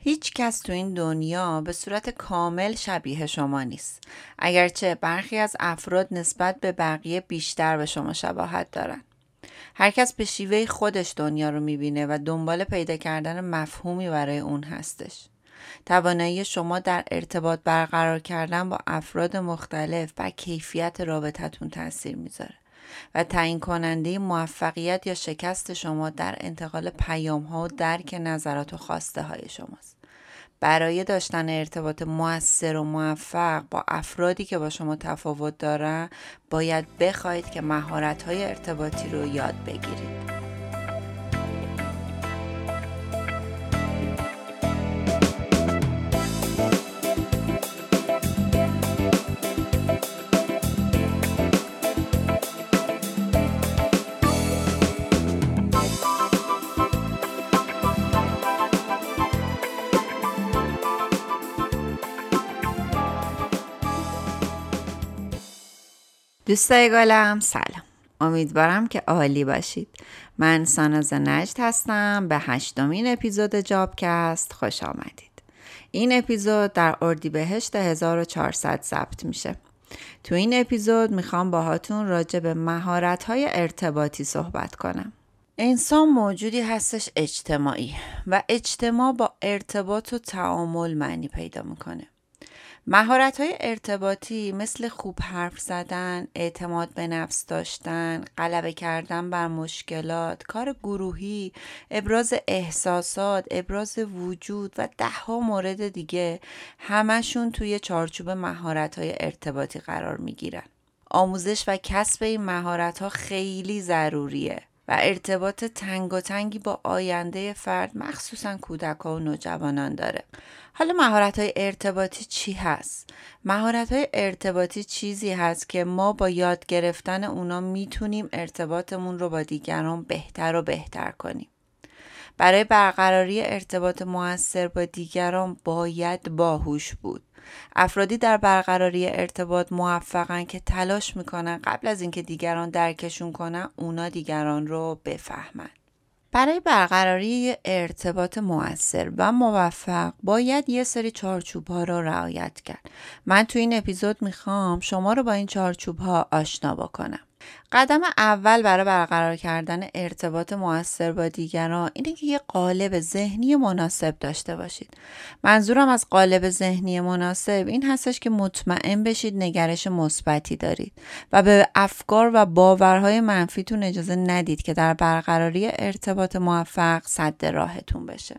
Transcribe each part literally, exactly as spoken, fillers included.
هیچ کس تو این دنیا به صورت کامل شبیه شما نیست، اگرچه برخی از افراد نسبت به بقیه بیشتر به شما شباهت دارن. هر کس به شیوه خودش دنیا رو میبینه و دنبال پیدا کردن مفهومی برای اون هستش. توانایی شما در ارتباط برقرار کردن با افراد مختلف بر کیفیت رابطتون تاثیر میذاره و تعیین کننده موفقیت یا شکست شما در انتقال پیام ها و درک نظرات و خواسته های شماست. برای داشتن ارتباط مؤثر و موفق با افرادی که با شما تفاوت دارن، باید بخواید که مهارت های ارتباطی رو یاد بگیرید. دوستای گلم سلام، امیدوارم که عالی باشید. من ساناز نجد هستم، به هشتمین اپیزود جابکست خوش آمدید. این اپیزود در اردیبهشت هزار و چهارصد ضبط میشه. تو این اپیزود میخوام باهاتون راجع به مهارت‌های ارتباطی صحبت کنم. انسان موجودی هستش اجتماعی و اجتماع با ارتباط و تعامل معنی پیدا میکنه. مهارت‌های ارتباطی مثل خوب حرف زدن، اعتماد به نفس داشتن، غلبه کردن بر مشکلات، کار گروهی، ابراز احساسات، ابراز وجود و ده ها مورد دیگه همشون توی چارچوب مهارت‌های ارتباطی قرار می‌گیرن. آموزش و کسب این مهارت‌ها خیلی ضروریه و ارتباط تنگاتنگی با آینده فرد مخصوصاً کودک‌ها و نوجوانان داره. حالا مهارت‌های ارتباطی چی هست؟ مهارت‌های ارتباطی چیزی هست که ما با یاد گرفتن اونا میتونیم ارتباطمون رو با دیگران بهتر و بهتر کنیم. برای برقراری ارتباط مؤثر با دیگران باید باهوش بود. افرادی در برقراری ارتباط موفقن که تلاش میکنن قبل از اینکه دیگران درکشون کنن، اونا دیگران رو بفهمن. برای برقراری ارتباط مؤثر و موفق باید یه سری چارچوب‌ها رو رعایت کرد. من تو این اپیزود میخوام شما رو با این چارچوب‌ها آشنا بکنم. قدم اول برای برقرار کردن ارتباط مؤثر با دیگران اینه که یه قالب ذهنی مناسب داشته باشید. منظورم از قالب ذهنی مناسب این هستش که مطمئن بشید نگرش مثبتی دارید و به افکار و باورهای منفیتون اجازه ندید که در برقراری ارتباط موفق سد راهتون بشه.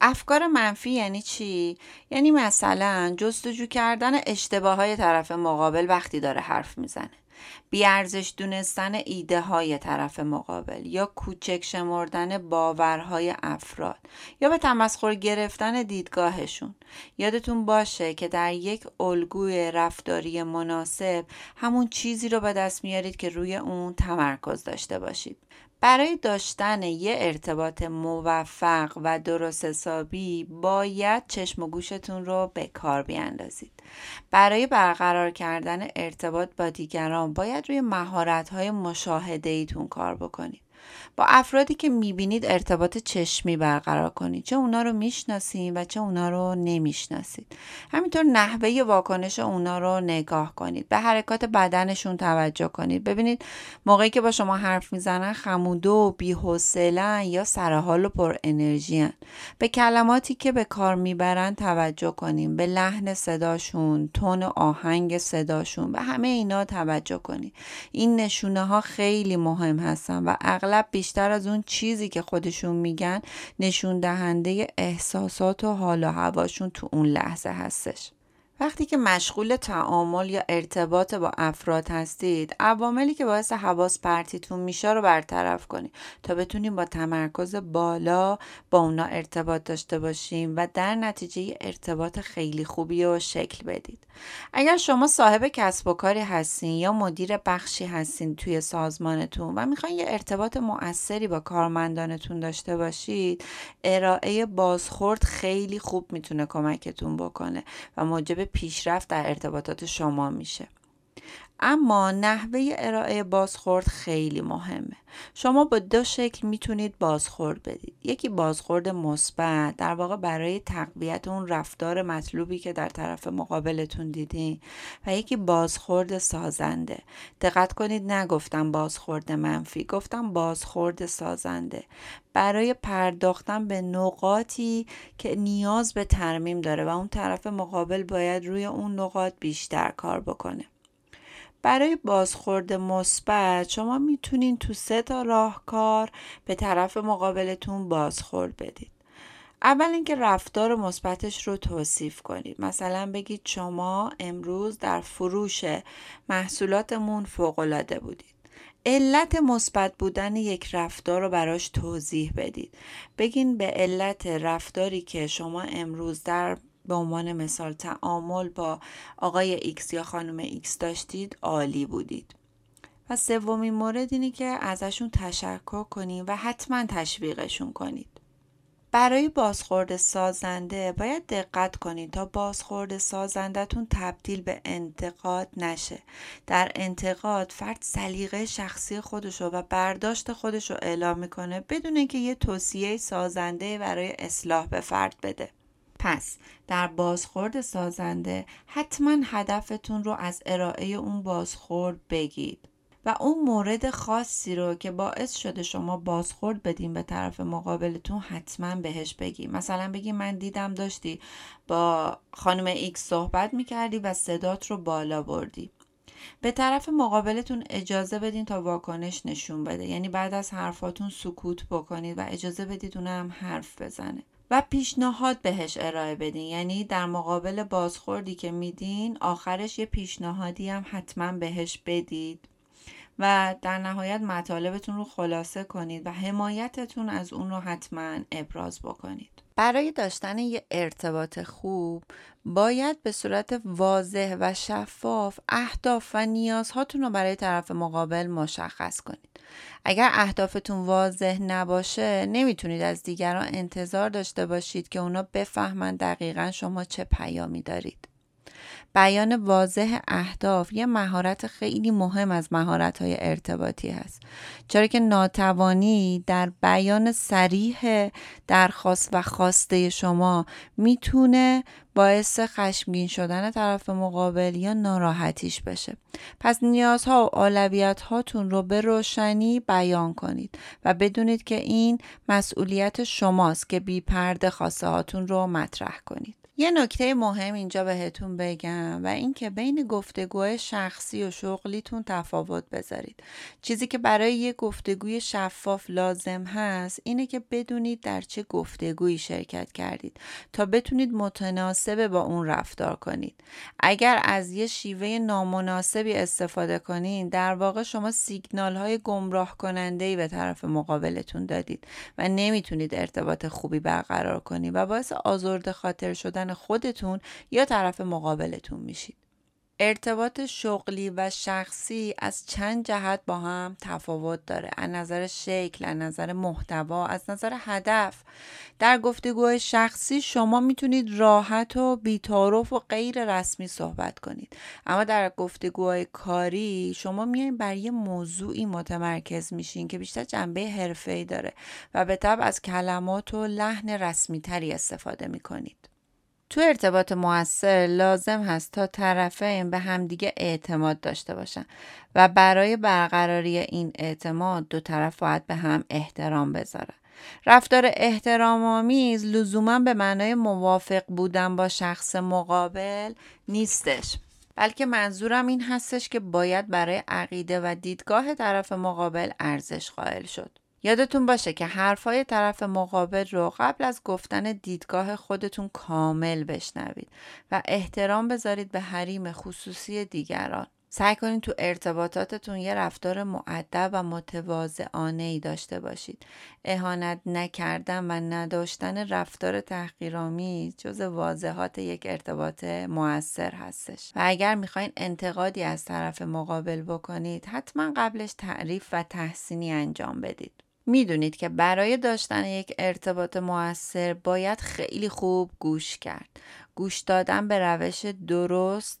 افکار منفی یعنی چی؟ یعنی مثلا جستجو کردن اشتباههای طرف مقابل وقتی داره حرف میزنه، بیارزش دونستن ایده های طرف مقابل یا کوچک شمردن باورهای افراد یا به تمسخر گرفتن دیدگاهشون. یادتون باشه که در یک الگوی رفتاری مناسب همون چیزی رو به دست میارید که روی اون تمرکز داشته باشید. برای داشتن یه ارتباط موفق و درست حسابی باید چشم و گوشتون رو به کار بیاندازید. برای برقرار کردن ارتباط با دیگران باید روی مهارت‌های مشاهده‌ایتون کار بکنید. با افرادی که میبینید ارتباط چشمی برقرار کنید، چه اونا رو میشناسید و چه اونا رو نمیشناسید. همینطور نحوه واکنش اونا رو نگاه کنید، به حرکات بدنشون توجه کنید، ببینید موقعی که با شما حرف میزنن خموده و بی‌حوصله‌ن یا سرحال و پر انرژی ان. به کلماتی که به کار میبرن توجه کنید، به لحن صداشون، تون آهنگ صداشون، به همه اینا توجه کنید. این نشونه ها خیلی مهم هستن و اغلب بیشتر از اون چیزی که خودشون میگن نشون دهنده احساسات و حال و هواشون تو اون لحظه هستش. وقتی که مشغول تعامل یا ارتباط با افراد هستید، عواملی که باعث حواس پرتیتون میشه رو برطرف کنید تا بتونیم با تمرکز بالا با اونا ارتباط داشته باشیم و در نتیجه ارتباط خیلی خوبی رو شکل بدید. اگر شما صاحب کسب و کاری هستین یا مدیر بخشی هستین توی سازمانتون و میخواین یه ارتباط مؤثری با کارمندانتون داشته باشید، ارائه بازخورد خیلی خوب میتونه کمکتون بکنه و موجب پیشرفت در ارتباطات شما میشه. اما نحوه ارائه بازخورد خیلی مهمه. شما با دو شکل میتونید بازخورد بدید. یکی بازخورد مثبت، در واقع برای تقویت اون رفتار مطلوبی که در طرف مقابلتون دیدین، و یکی بازخورد سازنده. دقت کنید نگفتم بازخورد منفی، گفتم بازخورد سازنده، برای پرداختن به نقاطی که نیاز به ترمیم داره و اون طرف مقابل باید روی اون نقاط بیشتر کار بکنه. برای بازخورد مثبت شما میتونین تو سه تا راهکار به طرف مقابلتون بازخورد بدید. اول اینکه رفتار مثبتش رو توصیف کنید. مثلا بگید شما امروز در فروش محصولاتمون فوق‌العاده بودید. علت مثبت بودن یک رفتار رو براش توضیح بدید. بگین به علت رفتاری که شما امروز در به عنوان مثال تعامل با آقای ایکس یا خانم ایکس داشتید عالی بودید. و سومین مورد اینه که ازشون تشکر کنید و حتما تشویقشون کنید. برای بازخورد سازنده باید دقت کنید تا بازخورد سازندتون تبدیل به انتقاد نشه. در انتقاد فرد سلیقه شخصی خودشو و برداشت خودشو اعلام میکنه بدون اینکه یه توصیه سازنده برای اصلاح به فرد بده. پس در بازخورد سازنده حتما هدفتون رو از ارائه اون بازخورد بگید و اون مورد خاصی رو که باعث شده شما بازخورد بدین به طرف مقابلتون حتما بهش بگید. مثلا بگید من دیدم داشتی با خانم ایکس صحبت میکردی و صدات رو بالا بردی. به طرف مقابلتون اجازه بدین تا واکنش نشون بده. یعنی بعد از حرفاتون سکوت بکنید و اجازه بدید اونم حرف بزنه. و پیشنهاد بهش ارائه بدین. یعنی در مقابل بازخوردی که میدین آخرش یه پیشنهادی هم حتما بهش بدید و در نهایت مطالبتون رو خلاصه کنید و حمایتتون از اون رو حتما ابراز بکنید. برای داشتن یه ارتباط خوب باید به صورت واضح و شفاف اهداف و نیازهاتون رو برای طرف مقابل مشخص کنید. اگر اهدافتون واضح نباشه نمیتونید از دیگران انتظار داشته باشید که اونا بفهمن دقیقاً شما چه پیامی دارید. بیان واضح اهداف یه مهارت خیلی مهم از مهارت‌های ارتباطی هست، چرا که ناتوانی در بیان صریح درخواست و خواسته شما میتونه باعث خشمگین شدن طرف مقابل یا ناراحتیش بشه. پس نیازها و اولویت هاتون رو به روشنی بیان کنید و بدونید که این مسئولیت شماست که بی پرده خواسته هاتون رو مطرح کنید. یه نکته مهم اینجا بهتون بگم و این که بین گفتگوهای شخصی و شغلیتون تفاوت بذارید. چیزی که برای یه گفتگوی شفاف لازم هست اینه که بدونید در چه گفتگویی شرکت کردید تا بتونید متناسب با اون رفتار کنید. اگر از یه شیوه نامناسبی استفاده کنید در واقع شما سیگنال‌های گمراه کننده‌ای به طرف مقابلتون دادید و نمیتونید ارتباط خوبی برقرار کنید و باعث آزرده خاطر شدن خودتون یا طرف مقابلتون میشید. ارتباط شغلی و شخصی از چند جهت با هم تفاوت داره. از نظر شکل، از نظر محتوا، از نظر هدف. در گفتگوهای شخصی شما میتونید راحت و بی‌طرف و غیر رسمی صحبت کنید. اما در گفتگوهای کاری شما میاین بر یه موضوعی متمرکز میشین که بیشتر جنبه حرفه‌ای داره و به طبع از کلمات و لحن رسمی‌تری استفاده میکنید. تو ارتباط مؤثر لازم هست تا طرفین به همدیگه اعتماد داشته باشن و برای برقراری این اعتماد دو طرف باید به هم احترام بذارن. رفتار احترام‌آمیز لزوما به معنای موافق بودن با شخص مقابل نیستش، بلکه منظورم این هستش که باید برای عقیده و دیدگاه طرف مقابل ارزش قائل شد. یادتون باشه که حرفای طرف مقابل رو قبل از گفتن دیدگاه خودتون کامل بشنوید و احترام بذارید به حریم خصوصی دیگران. سعی کنید تو ارتباطاتتون یه رفتار مؤدب و متواضعانه‌ای داشته باشید. اهانت نکردن و نداشتن رفتار تحقیرآمیز جز واضحات یک ارتباط مؤثر هستش. و اگر میخواین انتقادی از طرف مقابل بکنید حتما قبلش تعریف و تحسینی انجام بدید. میدونید که برای داشتن یک ارتباط مؤثر باید خیلی خوب گوش کرد. گوش دادن به روش درست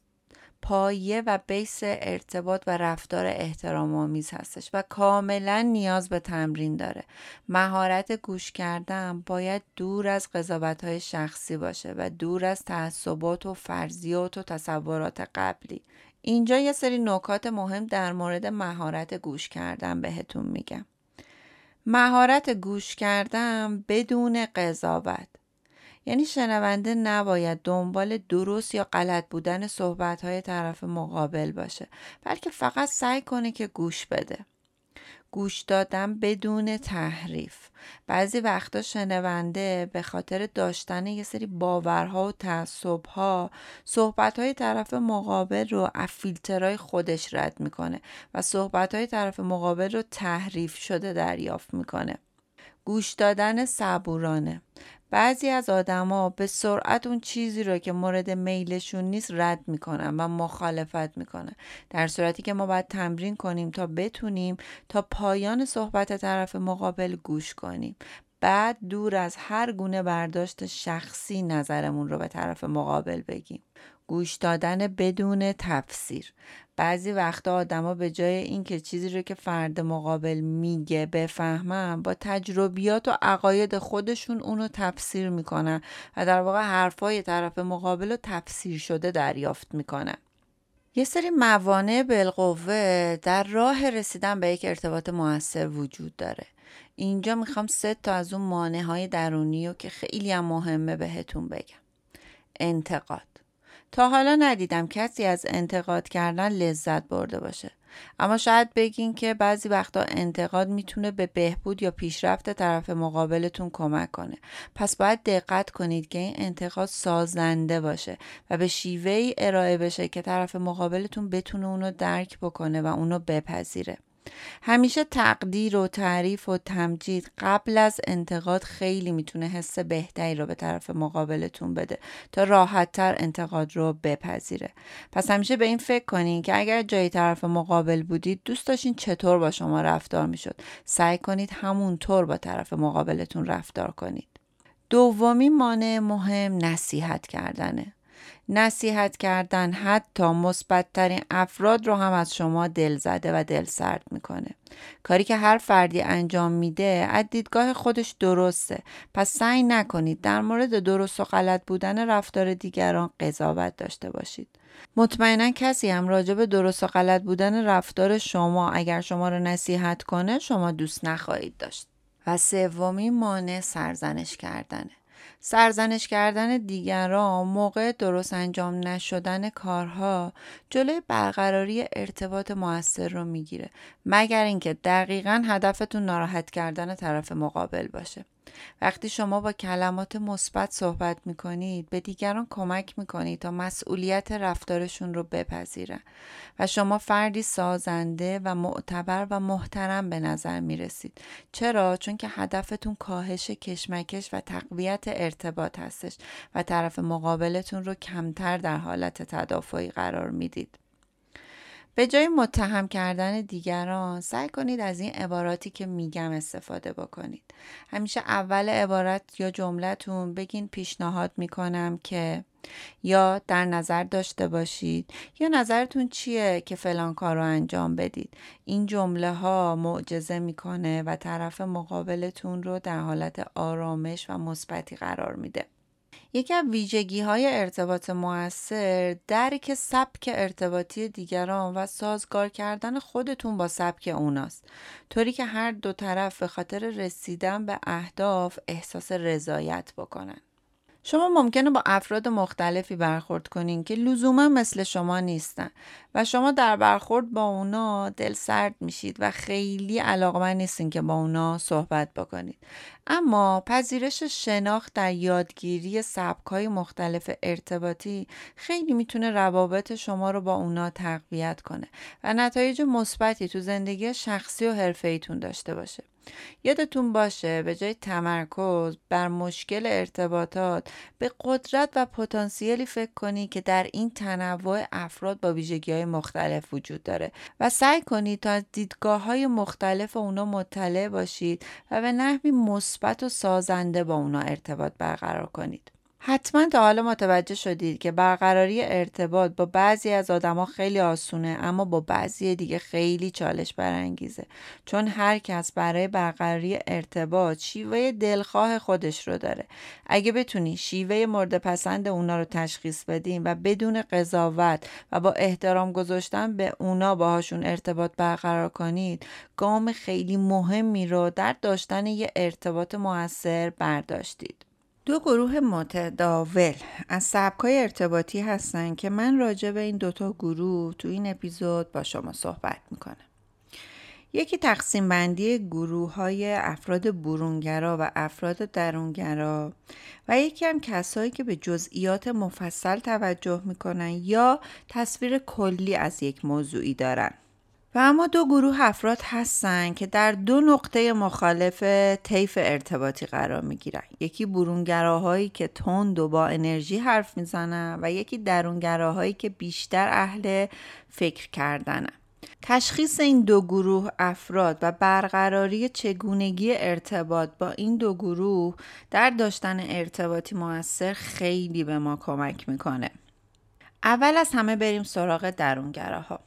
پایه و بیس ارتباط و رفتار احترام‌آمیز هستش و کاملا نیاز به تمرین داره. مهارت گوش کردن باید دور از قضاوت‌های شخصی باشه و دور از تعصبات و فرضیات و تصورات قبلی. اینجا یه سری نکات مهم در مورد مهارت گوش کردن بهتون میگم. مهارت گوش کردن بدون قضاوت، یعنی شنونده نباید دنبال درست یا غلط بودن صحبت‌های طرف مقابل باشه، بلکه فقط سعی کنه که گوش بده. گوش دادن بدون تحریف. بعضی وقتا شنونده به خاطر داشتن یه سری باورها و تعصب‌ها صحبت‌های طرف مقابل رو از فیلترهای خودش رد می‌کنه و صحبت‌های طرف مقابل رو تحریف شده دریافت می‌کنه. گوش دادن صبورانه. بعضی از آدما به سرعت اون چیزی رو که مورد میلشون نیست رد میکنن و مخالفت میکنن، در صورتی که ما باید تمرین کنیم تا بتونیم تا پایان صحبت طرف مقابل گوش کنیم، بعد دور از هر گونه برداشت شخصی نظرمون رو به طرف مقابل بگیم. گوش دادن بدون تفسیر. بعضی وقتا آدما به جای اینکه چیزی رو که فرد مقابل میگه بفهمن، با تجربیات و عقاید خودشون اونو تفسیر میکنن و در واقع حرفای طرف مقابل رو تفسیر شده دریافت میکنن. یه سری موانع بالقوه در راه رسیدن به یک ارتباط مؤثر وجود داره. اینجا میخوام سه تا از اون مانع‌های درونی رو که خیلی هم مهمه بهتون بگم. انتقاد. تا حالا ندیدم کسی از انتقاد کردن لذت برده باشه، اما شاید بگین که بعضی وقتا انتقاد میتونه به بهبود یا پیشرفت طرف مقابلتون کمک کنه. پس باید دقت کنید که این انتقاد سازنده باشه و به شیوهی ارائه بشه که طرف مقابلتون بتونه اونو درک بکنه و اونو بپذیره. همیشه تقدیر و تعریف و تمجید قبل از انتقاد خیلی میتونه حس بهتری رو به طرف مقابلتون بده تا راحت‌تر انتقاد رو بپذیره. پس همیشه به این فکر کنین که اگر جای طرف مقابل بودید دوست داشتین چطور با شما رفتار میشد، سعی کنید همونطور با طرف مقابلتون رفتار کنید. دومی مانع مهم نصیحت کردنه. نصیحت کردن حتی مثبت‌ترین افراد رو هم از شما دلزده و دلسرد میکنه. کاری که هر فردی انجام میده از دیدگاه خودش درسته، پس سعی نکنید در مورد درست و غلط بودن رفتار دیگران قضاوت داشته باشید. مطمئنا کسی هم راجع به درست و غلط بودن رفتار شما اگر شما رو نصیحت کنه شما دوست نخواهید داشت. و سومی مانع سرزنش کردنه. سرزنش کردن دیگران موقع درست انجام نشدن کارها جلوی برقراری ارتباط مؤثر رو میگیره، مگر اینکه دقیقاً هدفتون ناراحت کردن طرف مقابل باشه. وقتی شما با کلمات مثبت صحبت میکنید به دیگران کمک میکنید تا مسئولیت رفتارشون رو بپذیرن و شما فردی سازنده و معتبر و محترم به نظر میرسید. چرا؟ چون که هدفتون کاهش کشمکش و تقویت ارتباط هستش و طرف مقابلتون رو کمتر در حالت تدافعی قرار میدید. به جای متهم کردن دیگران سعی کنید از این عباراتی که میگم استفاده بکنید. همیشه اول عبارت یا جملتون بگین پیشنهاد میکنم که، یا در نظر داشته باشید، یا نظرتون چیه که فلان کار رو انجام بدید. این جمله ها معجزه میکنه و طرف مقابلتون رو در حالت آرامش و مثبتی قرار میده. یکی از ویژگی‌های ارتباط مؤثر درک سبک ارتباطی دیگران و سازگار کردن خودتون با سبک اوناست، طوری که هر دو طرف به خاطر رسیدن به اهداف احساس رضایت بکنن. شما ممکنه با افراد مختلفی برخورد کنین که لزوما مثل شما نیستن و شما در برخورد با اونا دلسرد میشید و خیلی علاقمند نیستین که با اونا صحبت بکنید. اما پذیرش شناخت در یادگیری سبک‌های مختلف ارتباطی خیلی میتونه روابط شما رو با اونا تقویت کنه و نتایج مثبتی تو زندگی شخصی و حرفه‌ایتون داشته باشه. یادتون باشه به جای تمرکز بر مشکل ارتباطات به قدرت و پتانسیلی فکر کنید که در این تنوع افراد با ویژگی‌های مختلف وجود داره و سعی کنید تا از دیدگاه‌های مختلف اونا مطلع باشید و به نحوی مثبت و سازنده با اونا ارتباط برقرار کنید. حتما تا حالا متوجه شدید که برقراری ارتباط با بعضی از آدما خیلی آسونه، اما با بعضی دیگه خیلی چالش برانگیزه، چون هر کس برای برقراری ارتباط شیوه دلخواه خودش رو داره. اگه بتونی شیوه مورد پسند اونا رو تشخیص بدیم و بدون قضاوت و با احترام گذاشتن به اونا باهاشون ارتباط برقرار کنید، گام خیلی مهمی رو در داشتن یه ارتباط موثر برداشتید. دو گروه متداول از سبک‌های ارتباطی هستن که من راجع به این دوتا گروه تو این اپیزود با شما صحبت میکنم. یکی تقسیم بندی گروه‌های افراد برونگرا و افراد درونگرا و یکی هم کسایی که به جزئیات مفصل توجه میکنن یا تصویر کلی از یک موضوعی دارن. و اما دو گروه افراد هستن که در دو نقطه مخالف طیف ارتباطی قرار میگیرن. یکی برونگراهایی که تند و با انرژی حرف میزنن و یکی درونگراهایی که بیشتر اهل فکر کردنن. تشخیص این دو گروه افراد و برقراری چگونگی ارتباط با این دو گروه در داشتن ارتباطی موثر خیلی به ما کمک میکنه. اول از همه بریم سراغ درونگراها.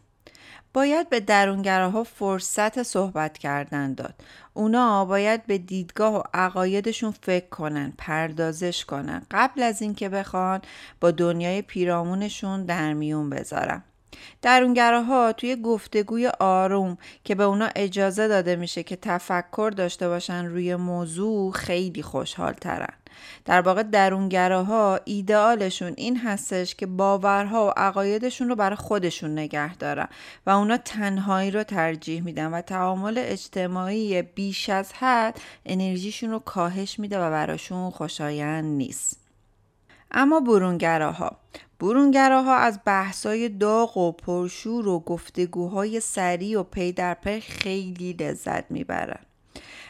باید به درونگراها فرصت صحبت کردن داد. اونا باید به دیدگاه و عقایدشون فکر کنن، پردازش کنن قبل از اینکه بخوان با دنیای پیرامونشون در میون بذارن. درونگراها توی گفتگوی آروم که به اونا اجازه داده میشه که تفکر داشته باشن روی موضوع خیلی خوشحال ترن. در واقع درونگراها ایدئالشون این هستش که باورها و عقایدشون رو برای خودشون نگه دارن و اونا تنهایی رو ترجیح میدن و تعامل اجتماعی بیش از حد انرژیشون رو کاهش میده و براشون خوشایند نیست. اما برونگراها برونگراها از بحث‌های داغ و پرشور و گفتگوهای سریع و پی در پی خیلی لذت میبرن.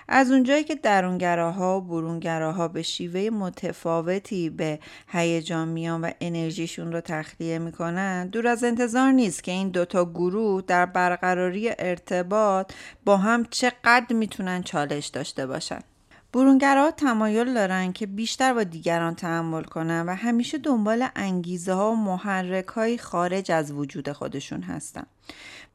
از اونجایی که درونگراها و برونگراها به شیوه متفاوتی به هیجان میان و انرژیشون رو تخلیه میکنن، دور از انتظار نیست که این دوتا گروه در برقراری ارتباط با هم چقدر میتونن چالش داشته باشن. برونگراها تمایل دارن که بیشتر با دیگران تعامل کنن و همیشه دنبال انگیزه ها و محرک های خارج از وجود خودشون هستن.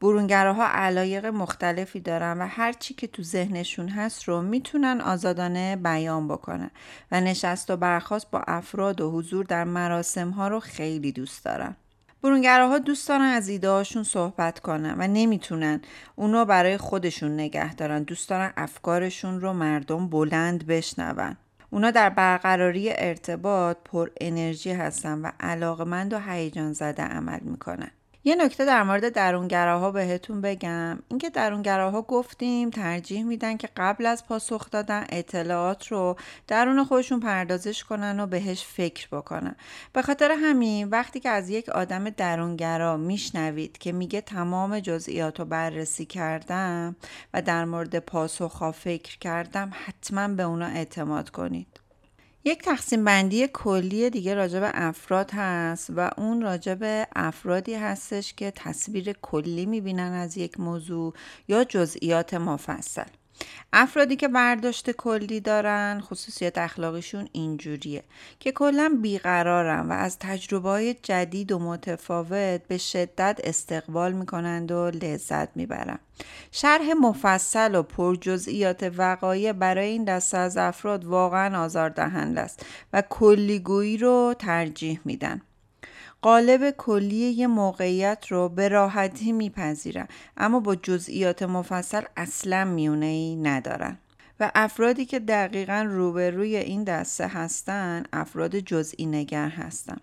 برونگراها علایق مختلفی دارن و هر چی که تو ذهنشون هست رو میتونن آزادانه بیان بکنن و نشست و برخاست با افراد و حضور در مراسم ها رو خیلی دوست دارن. برونگراها دوست دارن از ایده هاشون صحبت کنن و نمیتونن اونا برای خودشون نگه دارن. دوست دارن افکارشون رو مردم بلند بشنون. اونا در برقراری ارتباط پر انرژی هستن و علاقمند و هیجان زده عمل میکنن. یه نکته در مورد درونگراها بهتون بگم، اینکه درونگراها گفتیم ترجیح میدن که قبل از پاسخ دادن اطلاعات رو درون خودشون پردازش کنن و بهش فکر بکنن. به خاطر همین وقتی که از یک آدم درونگرا میشنوید که میگه تمام جزئیات رو بررسی کردم و در مورد پاسخها فکر کردم، حتما به اونا اعتماد کنید. یک تقسیم بندی کلی دیگه راجع به افراد هست و اون راجع به افرادی هستش که تصویر کلی میبینن از یک موضوع یا جزئیات مفصل. افرادی که برداشت کلی دارن، خصوصیت اخلاقیشون اینجوریه که کلا بیقرارن و از تجربه‌های جدید و متفاوت به شدت استقبال میکنند و لذت میبرن. شرح مفصل و پرجزئیات وقایع برای این دسته از افراد واقعا آزاردهنده است و کلیگویی رو ترجیح میدن. قالب کلی یه موقعیت رو به راحتی میپذیرن، اما با جزئیات مفصل اصلا میونه‌ای ندارن. و افرادی که دقیقاً روبروی این دسته هستن، افراد جزئی نگر هستن.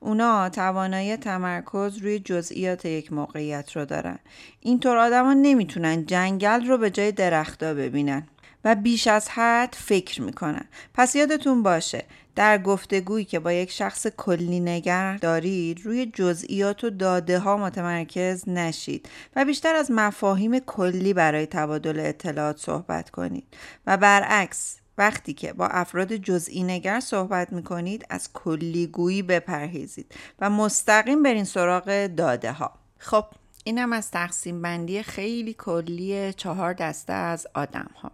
اونا توانایی تمرکز روی جزئیات یک موقعیت رو دارن. اینطور آدما نمیتونن جنگل رو به جای درخت‌ها ببینن و بیش از حد فکر میکنن. پس یادتون باشه در گفتگویی که با یک شخص کلی نگر دارید، روی جزئیات و داده ها متمرکز نشید و بیشتر از مفاهیم کلی برای تبادل اطلاعات صحبت کنید و برعکس وقتی که با افراد جزئی نگر صحبت میکنید از کلیگویی بپرهیزید و مستقیم برین سراغ داده ها. خب اینم از تقسیم بندی خیلی کلی چهار دسته از آدم ها.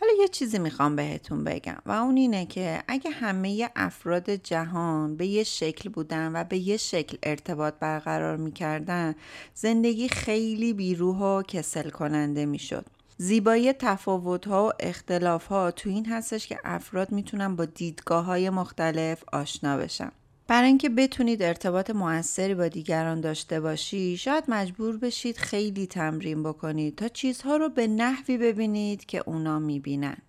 حالا یه چیزی میخوام بهتون بگم و اون اینه که اگه همه افراد جهان به یه شکل بودن و به یه شکل ارتباط برقرار میکردن، زندگی خیلی بیروح و کسل کننده میشد. زیبایی تفاوت‌ها و اختلاف‌ها تو این هستش که افراد میتونن با دیدگاه‌های مختلف آشنا بشن. برای اینکه بتونید ارتباط موثری با دیگران داشته باشی، شاید مجبور بشید خیلی تمرین بکنید تا چیزها رو به نحوی ببینید که اونا میبینند.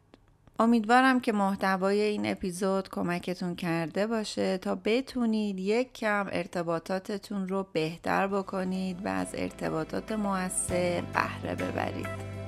امیدوارم که محتوای این اپیزود کمکتون کرده باشه تا بتونید یک کم ارتباطاتتون رو بهتر بکنید و از ارتباطات موثر بهره ببرید.